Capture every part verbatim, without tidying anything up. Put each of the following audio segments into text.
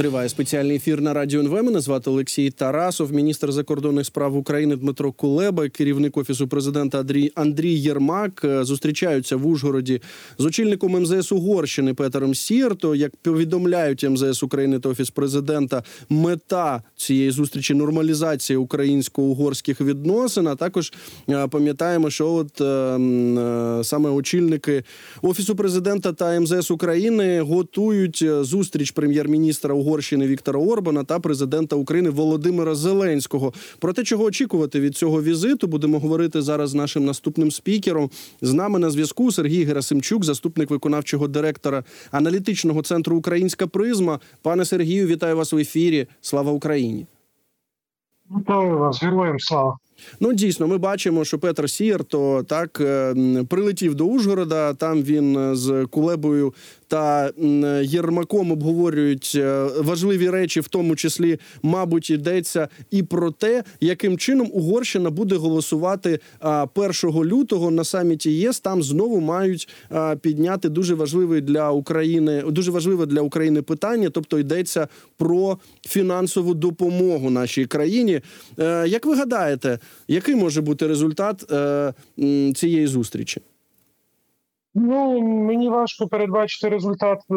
Триває спеціальний ефір на Радіо ен ве. Мене звати Олексій Тарасов, міністр закордонних справ України Дмитро Кулеба, керівник Офісу президента Андрій, Андрій Єрмак зустрічаються в Ужгороді з очільником ем зе ес Угорщини Петером Сіярто. Як повідомляють ем зе ес України та Офіс президента, мета цієї зустрічі – нормалізація українсько-угорських відносин. А також пам'ятаємо, що от е, е, саме очільники Офісу президента та ем зе ес України готують зустріч прем'єр-міністра Угорщини Віктора Орбана та президента України Володимира Зеленського. Про те, чого очікувати від цього візиту, будемо говорити зараз з нашим наступним спікером. З нами на зв'язку Сергій Герасимчук, заступник виконавчого директора аналітичного центру «Українська призма». Пане Сергію, вітаю вас в ефірі. Слава Україні! Вітаю вас. Героям слава! Ну, дійсно, ми бачимо, що Петер Сіярто так прилетів до Ужгорода, там він з Кулебою та Єрмаком обговорюють важливі речі, в тому числі, мабуть, йдеться і про те, яким чином Угорщина буде голосувати першого лютого на саміті ЄС. Там знову мають підняти дуже важливе для України, дуже важливе для України питання, тобто йдеться про фінансову допомогу нашій країні. Як ви гадаєте, який може бути результат е, цієї зустрічі? Ну, мені важко передбачити результат е,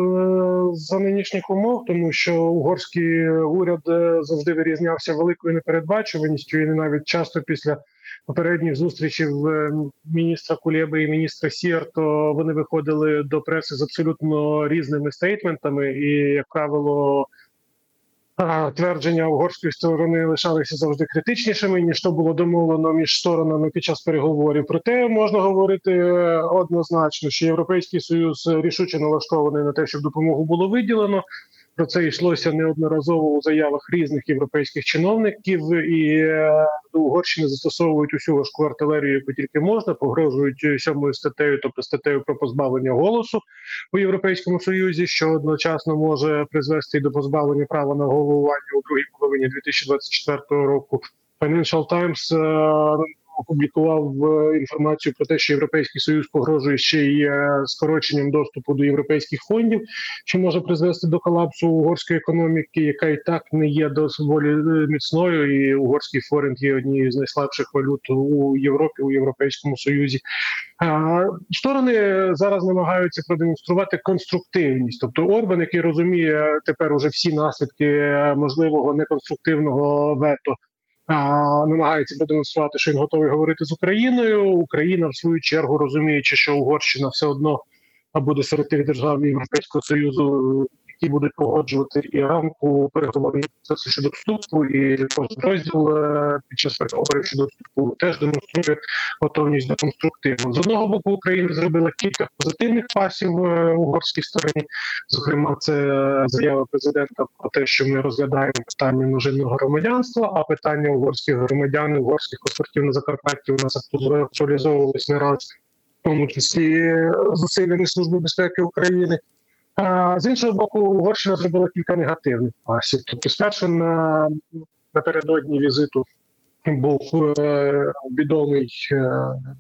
за нинішніх умов, тому що угорський уряд завжди вирізнявся великою непередбачуваністю, і навіть часто після попередніх зустрічей міністра Кулеби і міністра Сіярто вони виходили до преси з абсолютно різними стейтментами, і, як правило, твердження угорської сторони лишалися завжди критичнішими, ніж то було домовлено між сторонами під час переговорів. Проте можна говорити однозначно, що Європейський Союз рішуче налаштований на те, щоб допомогу було виділено. Про це йшлося неодноразово у заявах різних європейських чиновників, і до Угорщини застосовують усю важку артилерію, яку тільки можна, погрожують сьомою статтею, тобто статтею про позбавлення голосу у Європейському Союзі, що одночасно може призвести до позбавлення права на головування у другій половині дві тисячі двадцять четвертого року. Financial Times опублікував інформацію про те, що Європейський Союз погрожує ще й скороченням доступу до європейських фондів, що може призвести до колапсу угорської економіки, яка і так не є доволі міцною, і угорський форинт є однією з найслабших валют у Європі, у Європейському Союзі. Сторони зараз намагаються продемонструвати конструктивність. Тобто Орбан, який розуміє тепер уже всі наслідки можливого неконструктивного вето, намагається продемонструвати, що він готовий говорити з Україною. Україна, в свою чергу, розуміючи, що Угорщина все одно буде серед тих держав Європейського Союзу, які будуть погоджувати і рамку переговорів щодо вступу, і кожен розділ під час переговорів щодо вступу теж демонструє готовність до конструктиву. З одного боку, Україна зробила кілька позитивних пасів в угорській стороні. Зокрема, це заява президента про те, що ми розглядаємо питання множинного громадянства, а питання угорських громадян, угорських паспортів на Закарпатті у нас актуалізовувалось не раз, в тому числі зусиллями Служби безпеки України. А з іншого боку, Угорщина зробила кілька негативних пасів. Тобто, спершу на напередодні візиту був е- відомий е-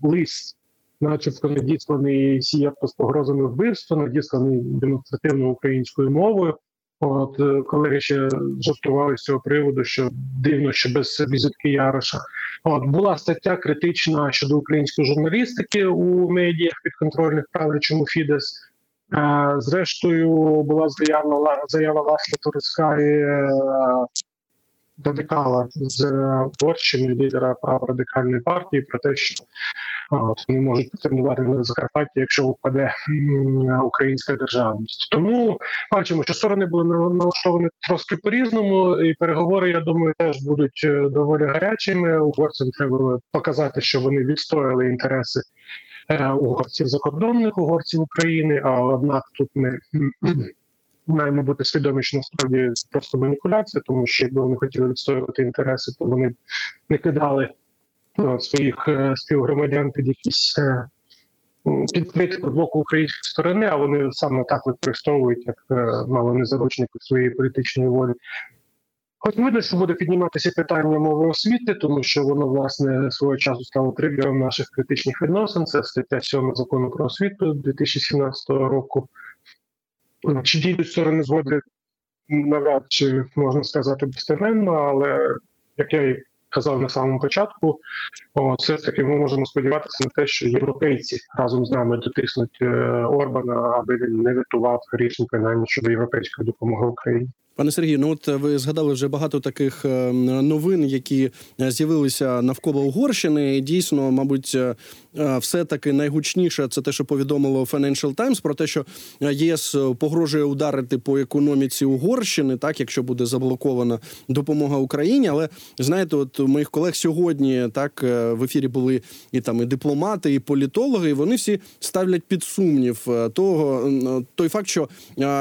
лист, начебто надісланий Сіярто з погрозами вбивства, надісланий демонстративно українською мовою. От колеги ще жартували з цього приводу, що дивно, що без візитки Яроша. От була стаття критична щодо української журналістики у медіях підконтрольних правлячому Фідес. Зрештою, була заява, заява Ласло Тороцкаї радикала з Угорщини, лідера праворадикальної партії, про те, що от, вони можуть потерпати на Закарпатті, якщо впаде українська державність. Тому бачимо, що сторони були налаштовані трошки по-різному, і переговори, я думаю, теж будуть доволі гарячими. Угорцям треба показати, що вони відстояли інтереси угорців закордонних, угорців України, а однак тут ми маємо бути свідомі, що насправді просто маніпуляція, тому що якби вони хотіли відстоювати інтереси, то вони б не кидали ну, своїх співгромадян під якісь підкритку з боку української сторони, а вони саме так використовують, як мало не заручників своєї політичної волі. Хоч видно, що буде підніматися питання мови освіти, тому що воно, власне, свого часу стало тригером наших критичних відносин. Це стаття сьома закону про освіту дві тисячі сімнадцятого року. Чи дійдуть сторони згоди навряд чи можна сказати достеменно, але, як я і казав на самому початку, о, все ж таки ми можемо сподіватися на те, що європейці разом з нами дотиснуть е, Орбана, аби він не витував рішень, принаймні, щодо європейської допомоги Україні. Пане Сергію, ну от ви згадали вже багато таких новин, які з'явилися навколо Угорщини. І дійсно, мабуть, все-таки найгучніше – це те, що повідомило Financial Times про те, що ЄС погрожує ударити по економіці Угорщини, так, якщо буде заблокована допомога Україні. Але, знаєте, от у моїх колег сьогодні, так, в ефірі були і там і дипломати, і політологи, і вони всі ставлять під сумнів того, той факт, що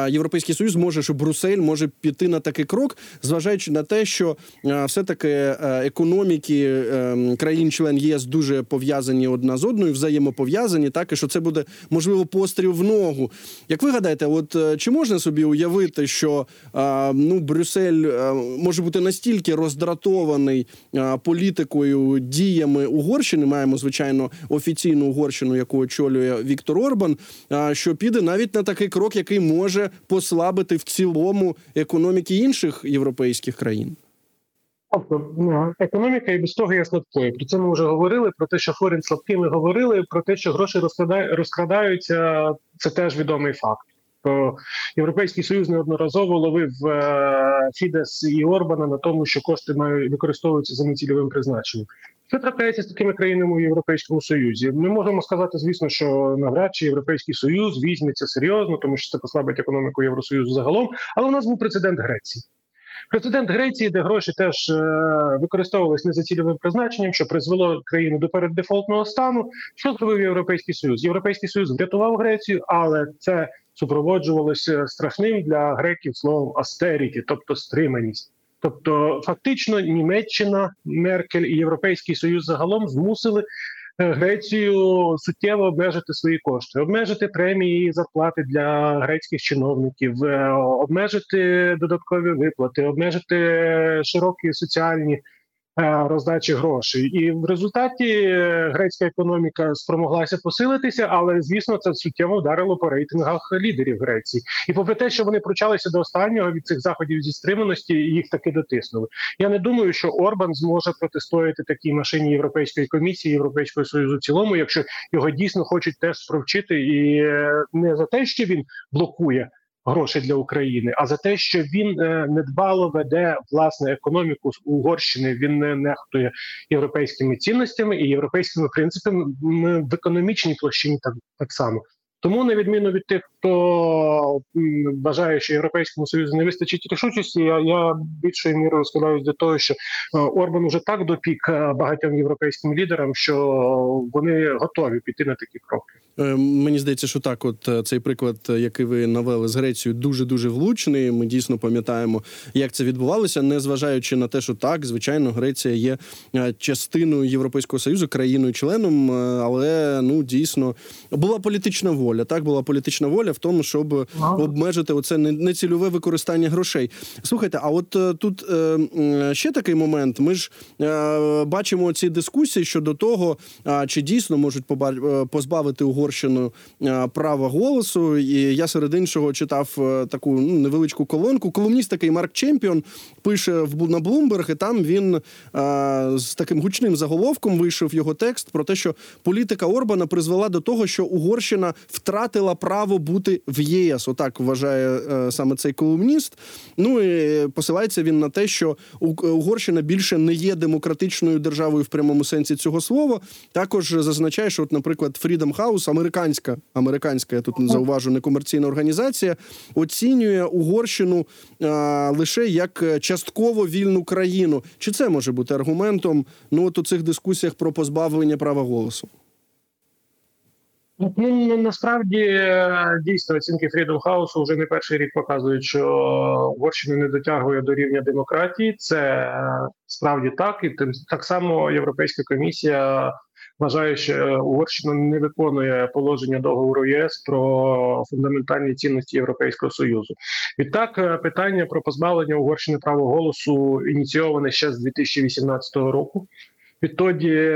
Європейський Союз може, що Брюссель може піти на такий крок, зважаючи на те, що а, все-таки а, економіки а, країн-член ЄС дуже пов'язані одна з одною, взаємопов'язані, так, і що це буде, можливо, постріл в ногу. Як ви гадаєте, от чи можна собі уявити, що а, ну, Брюссель а, може бути настільки роздратований а, політикою, діями Угорщини, маємо, звичайно, офіційну Угорщину, яку очолює Віктор Орбан, а, що піде навіть на такий крок, який може послабити в цілому економіки інших європейських країн? Тобто, економіка і без того є слабкою. Про це ми вже говорили, про те, що форін слабкий, ми говорили, про те, що гроші розкрадаються, це теж відомий факт. То Європейський Союз неодноразово ловив Фідес і Орбана на тому, що кошти мають використовуються за нецільовим призначенням. Це трапляється з такими країнами у Європейському Союзі. Ми можемо сказати, звісно, що навряд чи Європейський Союз візьметься серйозно, тому що це послабить економіку Євросоюзу загалом. Але у нас був прецедент Греції. Прецедент Греції, де гроші теж е- використовувалися не за цільовим призначенням, що призвело країну до переддефолтного стану. Що зробив Європейський Союз? Європейський Союз врятував Грецію, але це супроводжувалося страшним для греків словом «austerity», тобто «стриманість». Тобто, фактично, Німеччина, Меркель і Європейський Союз загалом змусили Грецію суттєво обмежити свої кошти, обмежити премії і зарплати для грецьких чиновників, обмежити додаткові виплати, обмежити широкі соціальні роздачі грошей. І в результаті грецька економіка спромоглася посилитися, але, звісно, це суттєво вдарило по рейтингах лідерів Греції. І попри те, що вони пручалися до останнього від цих заходів зі стриманості, їх таки дотиснули. Я не думаю, що Орбан зможе протистояти такій машині Європейської комісії, Європейського Союзу в цілому, якщо його дійсно хочуть теж провчити. І не за те, що він блокує гроші для України, а за те, що він недбало веде власне економіку Угорщини, він нехтує європейськими цінностями і європейськими принципами в економічній площині так, так само. Тому, на відміну від тих, хто вважає, що Європейському Союзу не вистачить рішучості, я, я більшою мірою схиляюсь до того, що Орбан уже так допік багатьом європейським лідерам, що вони готові піти на такі кроки. Мені здається, що так, от цей приклад, який ви навели з Грецією, дуже-дуже влучний. Ми дійсно пам'ятаємо, як це відбувалося, незважаючи на те, що так, звичайно, Греція є частиною Європейського Союзу, країною-членом, але, ну, дійсно, була політична воля. Так, була політична воля в тому, щоб обмежити оце нецільове використання грошей. Слухайте, а от тут е, ще такий момент. Ми ж е, бачимо ці дискусії щодо того, е, чи дійсно можуть поба- позбавити Угорщину е, права голосу. І я серед іншого читав е, таку ну, невеличку колонку. Колумніст такий Марк Чемпіон пише в, на Bloomberg, і там він е, з таким гучним заголовком вийшов його текст про те, що політика Орбана призвела до того, що Угорщина в втратила право бути в ЄС. Отак вважає е, саме цей колумніст. Ну і посилається він на те, що Угорщина більше не є демократичною державою в прямому сенсі цього слова. Також зазначає, що, от, наприклад, Freedom House, американська, американська, я тут зауважу, некомерційна організація, оцінює Угорщину е, лише як частково вільну країну. Чи це може бути аргументом, ну, от у цих дискусіях про позбавлення права голосу? Ну, насправді, дійсно, оцінки Freedom House вже не перший рік показують, що Угорщина не дотягує до рівня демократії. Це справді так. І тим, так само Європейська комісія вважає, що Угорщина не виконує положення договору ЄС про фундаментальні цінності Європейського Союзу. Відтак, питання про позбавлення Угорщини права голосу ініційоване ще з дві тисячі вісімнадцятого року. Відтоді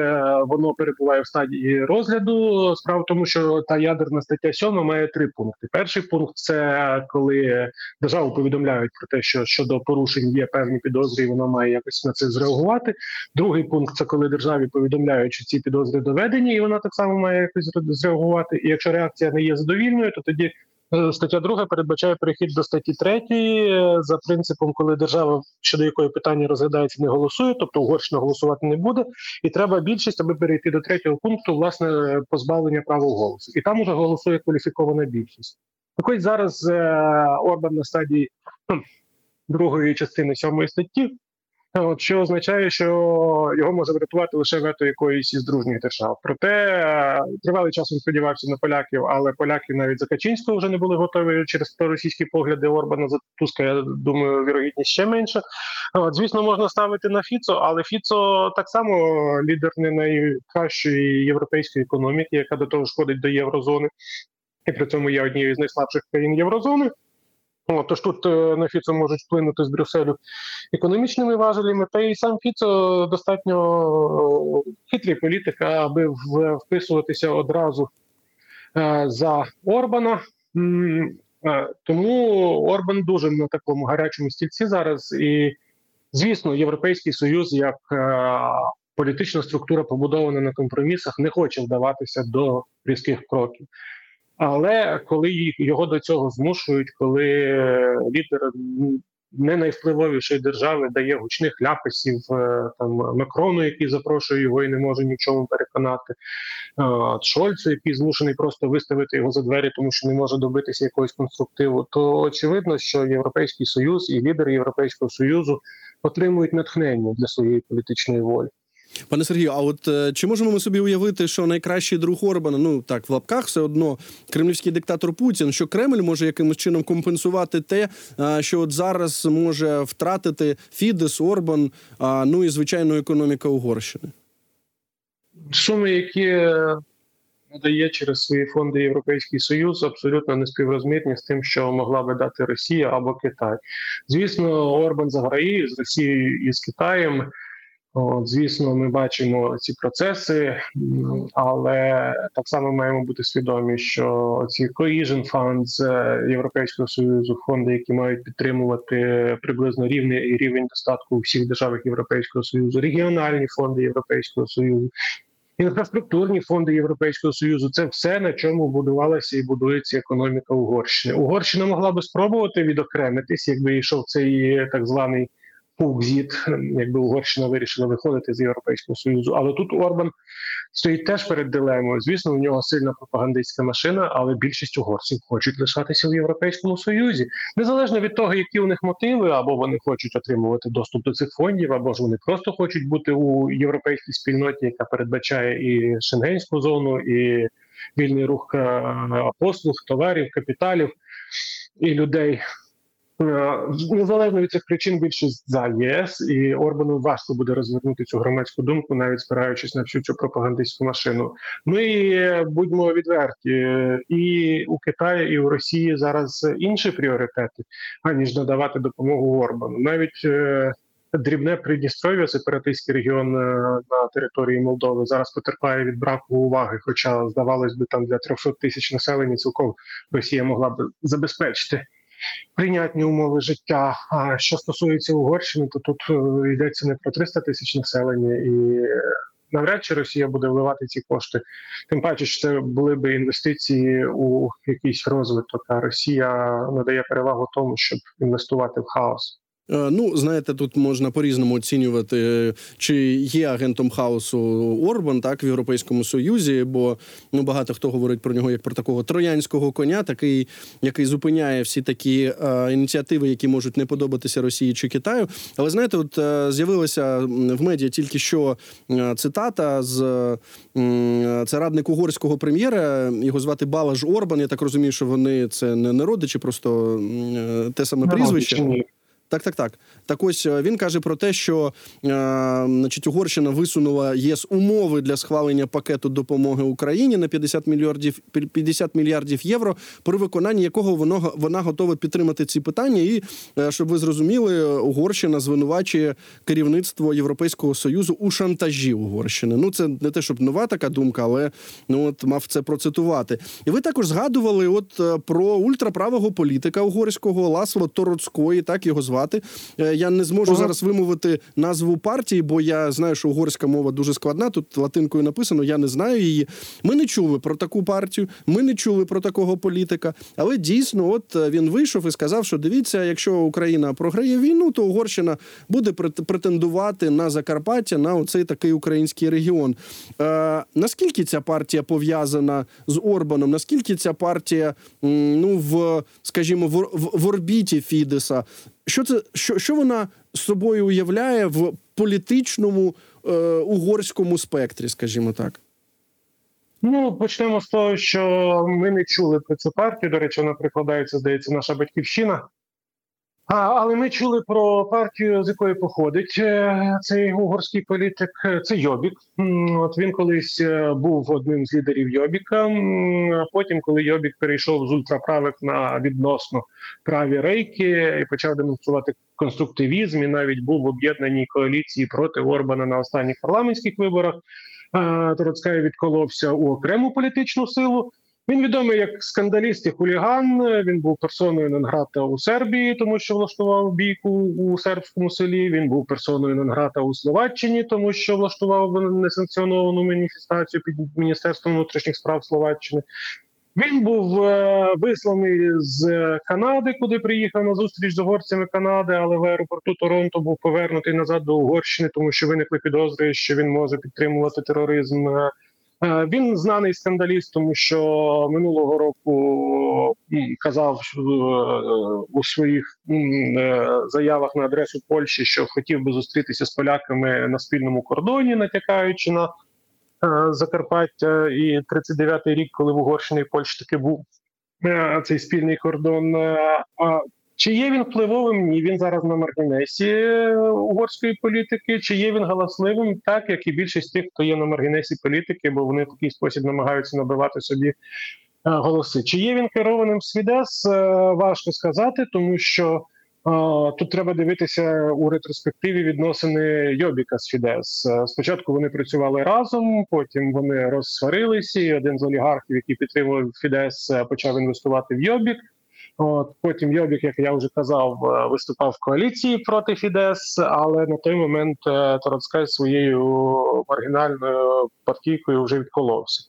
воно перебуває в стадії розгляду. Справа в тому, що та ядерна стаття сьома має три пункти. Перший пункт – це коли державу повідомляють про те, що щодо порушень є певні підозри, і вона має якось на це зреагувати. Другий пункт – це коли державі повідомляють, що ці підозри доведені, і вона так само має якось зреагувати. І якщо реакція не є задовільною, то тоді стаття друга передбачає перехід до статті третьої за принципом, коли держава, щодо якої питання розглядається, не голосує, тобто Угорщина голосувати не буде, і треба більшість, аби перейти до третього пункту, власне, позбавлення права голосу. І там уже голосує кваліфікована більшість. Так ось зараз Орбан на стадії другої частини сьомої статті, от, що означає, що його може врятувати лише вето якоїсь із дружніх держав. Проте тривалий час він сподівався на поляків, але поляки навіть за Качинського вже не були готові через проросійські погляди Орбана, за Туска, я думаю, вірогідність ще менше. От, звісно, можна ставити на Фіцо, але Фіцо так само лідер не найкращої європейської економіки, яка до того ж входить до єврозони, і при цьому є однією з найслабших країн єврозони. О, тож тут на Фіцо можуть вплинути з Брюсселю економічними важелями, та й сам Фіцо достатньо хитрий політик, аби вписуватися одразу за Орбана. Тому Орбан дуже на такому гарячому стільці зараз, і, звісно, Європейський Союз як політична структура, побудована на компромісах, не хоче вдаватися до різких кроків. Але коли його до цього змушують, коли лідер не найвпливовішої держави дає гучних ляписів там Макрону, який запрошує його і не може ні в чому переконати, Шольцу, який змушений просто виставити його за двері, тому що не може добитися якогось конструктиву, то очевидно, що Європейський Союз і лідери Європейського Союзу отримують натхнення для своєї політичної волі. Пане Сергію, а от чи можемо ми собі уявити, що найкращий друг Орбана, ну так, в лапках все одно, кремлівський диктатор Путін, що Кремль може якимось чином компенсувати те, що от зараз може втратити Фідес, Орбан, ну і, звичайно, економіка Угорщини? Суми, які надає через свої фонди Європейський Союз, абсолютно не співрозмірні з тим, що могла би дати Росія або Китай. Звісно, Орбан заграє з Росією і з Китаєм. От, звісно, ми бачимо ці процеси, але так само маємо бути свідомі, що ці cohesion funds Європейського Союзу, фонди, які мають підтримувати приблизно рівний рівень достатку у всіх державах Європейського Союзу, регіональні фонди Європейського Союзу, інфраструктурні фонди Європейського Союзу – це все, на чому будувалася і будується економіка Угорщини. Угорщина могла би спробувати відокремитись, якби йшов цей так званий Пукзіт, якби Угорщина вирішила виходити з Європейського Союзу. Але тут Орбан стоїть теж перед дилемою. Звісно, у нього сильна пропагандистська машина, але більшість угорців хочуть лишатися в Європейському Союзі. Незалежно від того, які у них мотиви, або вони хочуть отримувати доступ до цих фондів, або ж вони просто хочуть бути у європейській спільноті, яка передбачає і Шенгенську зону, і вільний рух послуг, товарів, капіталів і людей. Незалежно від цих причин, більшість за ЄС, і Орбану важко буде розвернути цю громадську думку, навіть спираючись на всю цю пропагандистську машину. Ну і будьмо відверті, і у Китаї, і у Росії зараз інші пріоритети, аніж надавати допомогу Орбану. Навіть дрібне Придністров'я, сепаратистський регіон на території Молдови, зараз потерпає від браку уваги, хоча, здавалось би, там для триста тисяч населення цілком Росія могла б забезпечити прийнятні умови життя. А що стосується Угорщини, то тут йдеться не про триста тисяч населення, і навряд чи Росія буде вливати ці кошти. Тим паче, що це були б інвестиції у якийсь розвиток, а Росія надає перевагу тому, щоб інвестувати в хаос. Ну, знаєте, тут можна по-різному оцінювати, чи є агентом хаосу Орбан, так, в Європейському Союзі, бо ну, багато хто говорить про нього як про такого троянського коня, такий, який зупиняє всі такі е, ініціативи, які можуть не подобатися Росії чи Китаю. Але, знаєте, от е, з'явилася в медіа тільки що е, цитата з е, це радник угорського прем'єра, його звати Балаж Орбан, я так розумію, що вони це не родичі, просто е, те саме прізвище. Так, так, так. Так ось він каже про те, що е, значить, Угорщина висунула ЄС умови для схвалення пакету допомоги Україні на п'ятдесят мільярдів євро, при виконанні якого воно, вона готова підтримати ці питання. І, е, щоб ви зрозуміли, Угорщина звинувачує керівництво Європейського Союзу у шантажі Угорщини. Ну, це не те, щоб нова така думка, але ну, от, мав це процитувати. І ви також згадували от, про ультраправого політика угорського Ласло Тороцкої, так його звати. Я не зможу ага. зараз вимовити назву партії, бо я знаю, що угорська мова дуже складна, тут латинкою написано, я не знаю її. Ми не чули про таку партію, ми не чули про такого політика, але дійсно от він вийшов і сказав, що дивіться, якщо Україна програє війну, то Угорщина буде претендувати на Закарпаття, на оцей такий український регіон. Е, наскільки ця партія пов'язана з Орбаном? Наскільки ця партія, ну, в, скажімо, в, в орбіті Фідеса? Що це, що, що вона собою уявляє в політичному е, угорському спектрі, скажімо так? Ну, почнемо з того, що ми не чули про цю партію. До речі, вона прикладається, здається, наша Батьківщина. А, але ми чули про партію, з якої походить цей угорський політик. Це Йобік. От він колись був одним з лідерів Йобіка. Потім, коли Йобік перейшов з ультраправих на відносно праві рейки і почав демонструвати конструктивізм, і навіть був в об'єднаній коаліції проти Орбана на останніх парламентських виборах, Тороцкаї відколовся у окрему політичну силу. Він відомий як скандаліст і хуліган, він був персоною нон-грата у Сербії, тому що влаштував бійку у сербському селі, він був персоною нон-грата у Словаччині, тому що влаштував несанкціоновану маніфестацію під Міністерством внутрішніх справ Словаччини. Він був е- висланий з Канади, куди приїхав на зустріч з угорцями Канади, але в аеропорту Торонто був повернутий назад до Угорщини, тому що виникли підозри, що він може підтримувати тероризм. Він знаний скандаліст, тому що минулого року казав у своїх заявах на адресу Польщі, що хотів би зустрітися з поляками на спільному кордоні, натякаючи на Закарпаття. І тридцять дев'ятий рік, коли в Угорщині і Польщі таки був цей спільний кордон. Чи є він впливовим? Ні, він зараз на маргінесі угорської політики. Чи є він галасливим? Так, як і більшість тих, хто є на маргінесі політики, бо вони в такий спосіб намагаються набивати собі голоси. Чи є він керованим Фідес? Важко сказати, тому що о, тут треба дивитися у ретроспективі відносини Йобіка з Фідес. Спочатку вони працювали разом, потім вони розсварилися, і один з олігархів, який підтримував Фідес, почав інвестувати в Йобік. От, потім Йобік, як я вже казав, виступав в коаліції проти Фідес, але на той момент Тороцкай своєю маргінальною партійкою вже відколовся.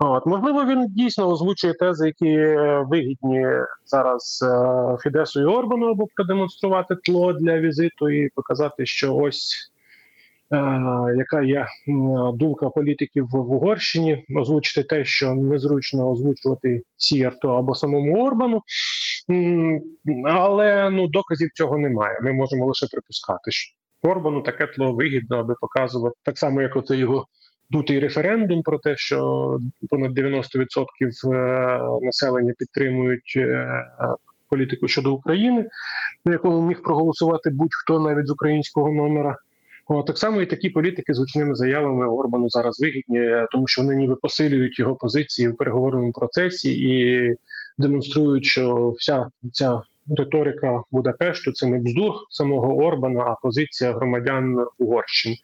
От, можливо, він дійсно озвучує тези, які вигідні зараз Фідесу і Орбану, або продемонструвати тло для візиту і показати, що ось яка є думка політиків в Угорщині, озвучити те, що незручно озвучувати Сіярто або самому Орбану. Але ну, доказів цього немає. Ми можемо лише припускати, що Орбану таке тло вигідно, аби показувати, так само, як оце його дутий референдум про те, що понад дев'яносто відсотків населення підтримують політику щодо України, на якому міг проголосувати будь-хто навіть з українського номера. О, так само і такі політики з гучними заявами Орбану зараз вигідні, тому що вони ніби посилюють його позиції в переговорному процесі і демонструють, що вся ця риторика Будапешту – це не бздур самого Орбана, а позиція громадян Угорщини.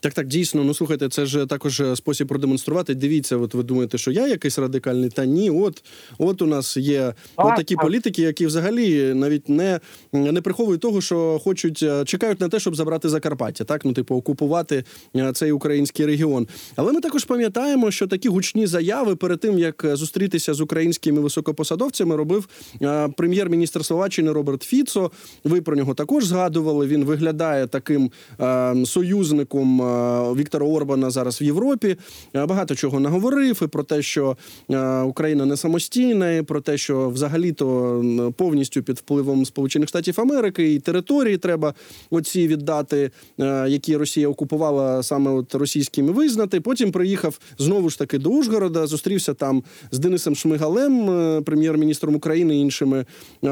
Так, так, дійсно. Ну, слухайте, це ж також спосіб продемонструвати. Дивіться, от ви думаєте, що я якийсь радикальний? Та ні, от, от у нас є такі політики, які взагалі навіть не, не приховують того, що хочуть, чекають на те, щоб забрати Закарпаття, так? Ну, типу, окупувати цей український регіон. Але ми також пам'ятаємо, що такі гучні заяви перед тим, як зустрітися з українськими високопосадовцями, робив прем'єр-міністр Словаччини Роберт Фіцо. Ви про нього також згадували. Він виглядає таким союзником Віктора Орбана зараз в Європі, багато чого наговорив, і про те, що Україна не самостійна, і про те, що взагалі-то повністю під впливом Сполучених Штатів Америки, і території треба оці віддати, які Росія окупувала саме от російськими, визнати. Потім приїхав знову ж таки до Ужгорода, зустрівся там з Денисом Шмигалем, прем'єр-міністром України, і іншими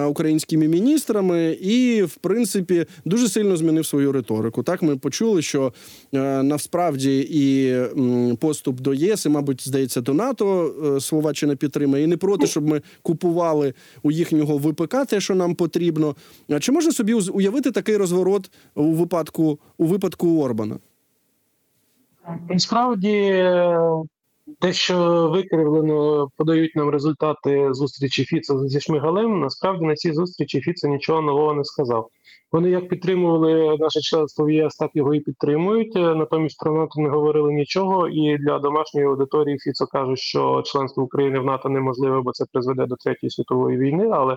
українськими міністрами, і, в принципі, дуже сильно змінив свою риторику. Так, ми почули, що насправді і поступ до ЄС, і, мабуть, здається, до НАТО Словаччина підтримає, і не проти, щоб ми купували у їхнього ВПК те, що нам потрібно. Чи можна собі уявити такий розворот у випадку, у випадку Орбана? Насправді, те, що викривлено, подають нам результати зустрічі Фіцо зі Шмигалем, насправді на цій зустрічі Фіцо нічого нового не сказав. Вони як підтримували наше членство в ЄС, так його і підтримують, натомість про НАТО не говорили нічого, і для домашньої аудиторії Фіцо каже, що членство України в НАТО неможливе, бо це призведе до Третьої світової війни, але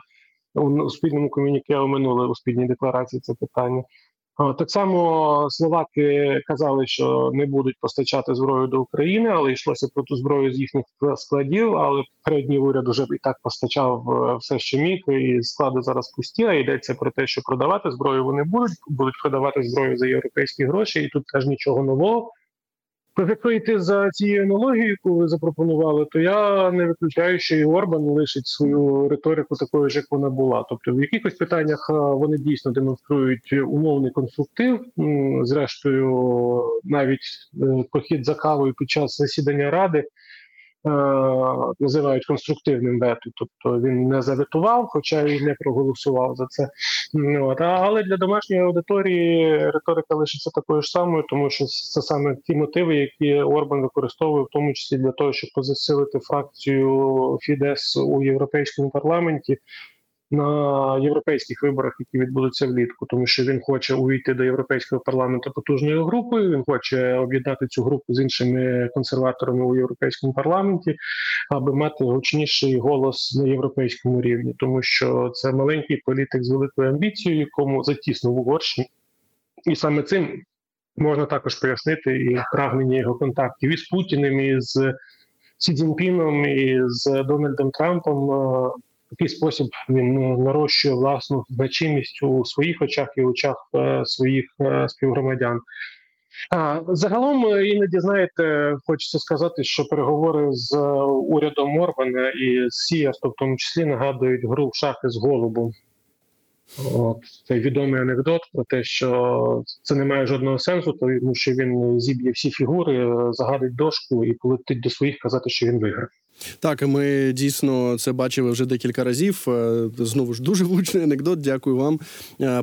у спільному комюніке оминули, у спільній декларації це питання. Так само словаки казали, що не будуть постачати зброю до України, але йшлося про ту зброю з їхніх складів, але передній уряд уже і так постачав все, що міг, і склади зараз пусті, а йдеться про те, що продавати зброю вони будуть, будуть продавати зброю за європейські гроші, і тут теж нічого нового. Якщо йти за цією аналогією, яку ви запропонували, то я не виключаю, що і Орбан лишить свою риторику такою ж, як вона була. Тобто в якихось питаннях вони дійсно демонструють умовний конструктив. Зрештою, навіть похід за кавою під час засідання Ради називають конструктивним вето. Тобто він не заветував, хоча і не проголосував за це. Але для домашньої аудиторії риторика лишиться такою ж самою, тому що це саме ті мотиви, які Орбан використовує, в тому числі для того, щоб позасилити фракцію Фідес у Європейському парламенті на європейських виборах, які відбудуться влітку, тому що він хоче увійти до Європейського парламенту потужною групою, він хоче об'єднати цю групу з іншими консерваторами у Європейському парламенті, аби мати гучніший голос на європейському рівні, тому що це маленький політик з великою амбіцією, якому затісно в Угорщині. І саме цим можна також пояснити і прагнення його контактів із Путіним, і з Сі Цзіньпіном, і з Дональдом Трампом. В такий спосіб він нарощує власну значимість у своїх очах і очах своїх співгромадян. Загалом, іноді, знаєте, хочеться сказати, що переговори з урядом Орбана і з Сіярто, в тому числі, нагадують гру в шахи з голубом. От, цей відомий анекдот про те, що це не має жодного сенсу, тому що він зіб'є всі фігури, загадить дошку і полетить до своїх казати, що він виграв. Так, ми дійсно це бачили вже декілька разів. Знову ж, дуже влучний анекдот, дякую вам.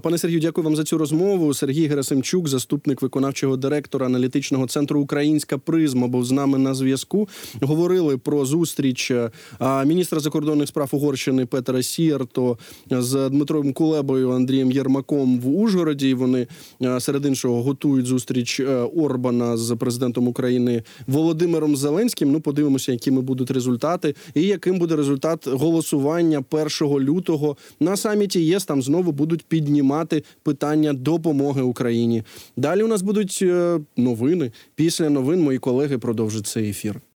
Пане Сергію, дякую вам за цю розмову. Сергій Герасимчук, заступник виконавчого директора аналітичного центру «Українська призма», був з нами на зв'язку. Говорили про зустріч міністра закордонних справ Угорщини Петера Сіярто з Дмитром Кулебою, Андрієм Єрмаком в Ужгороді. Вони, серед іншого, готують зустріч Орбана з президентом України Володимиром Зеленським. Ну, подивимося, якими будуть результати. результати і яким буде результат голосування першого лютого на саміті ЄС. Там знову будуть піднімати питання допомоги Україні. Далі у нас будуть новини. Після новин мої колеги продовжать цей ефір.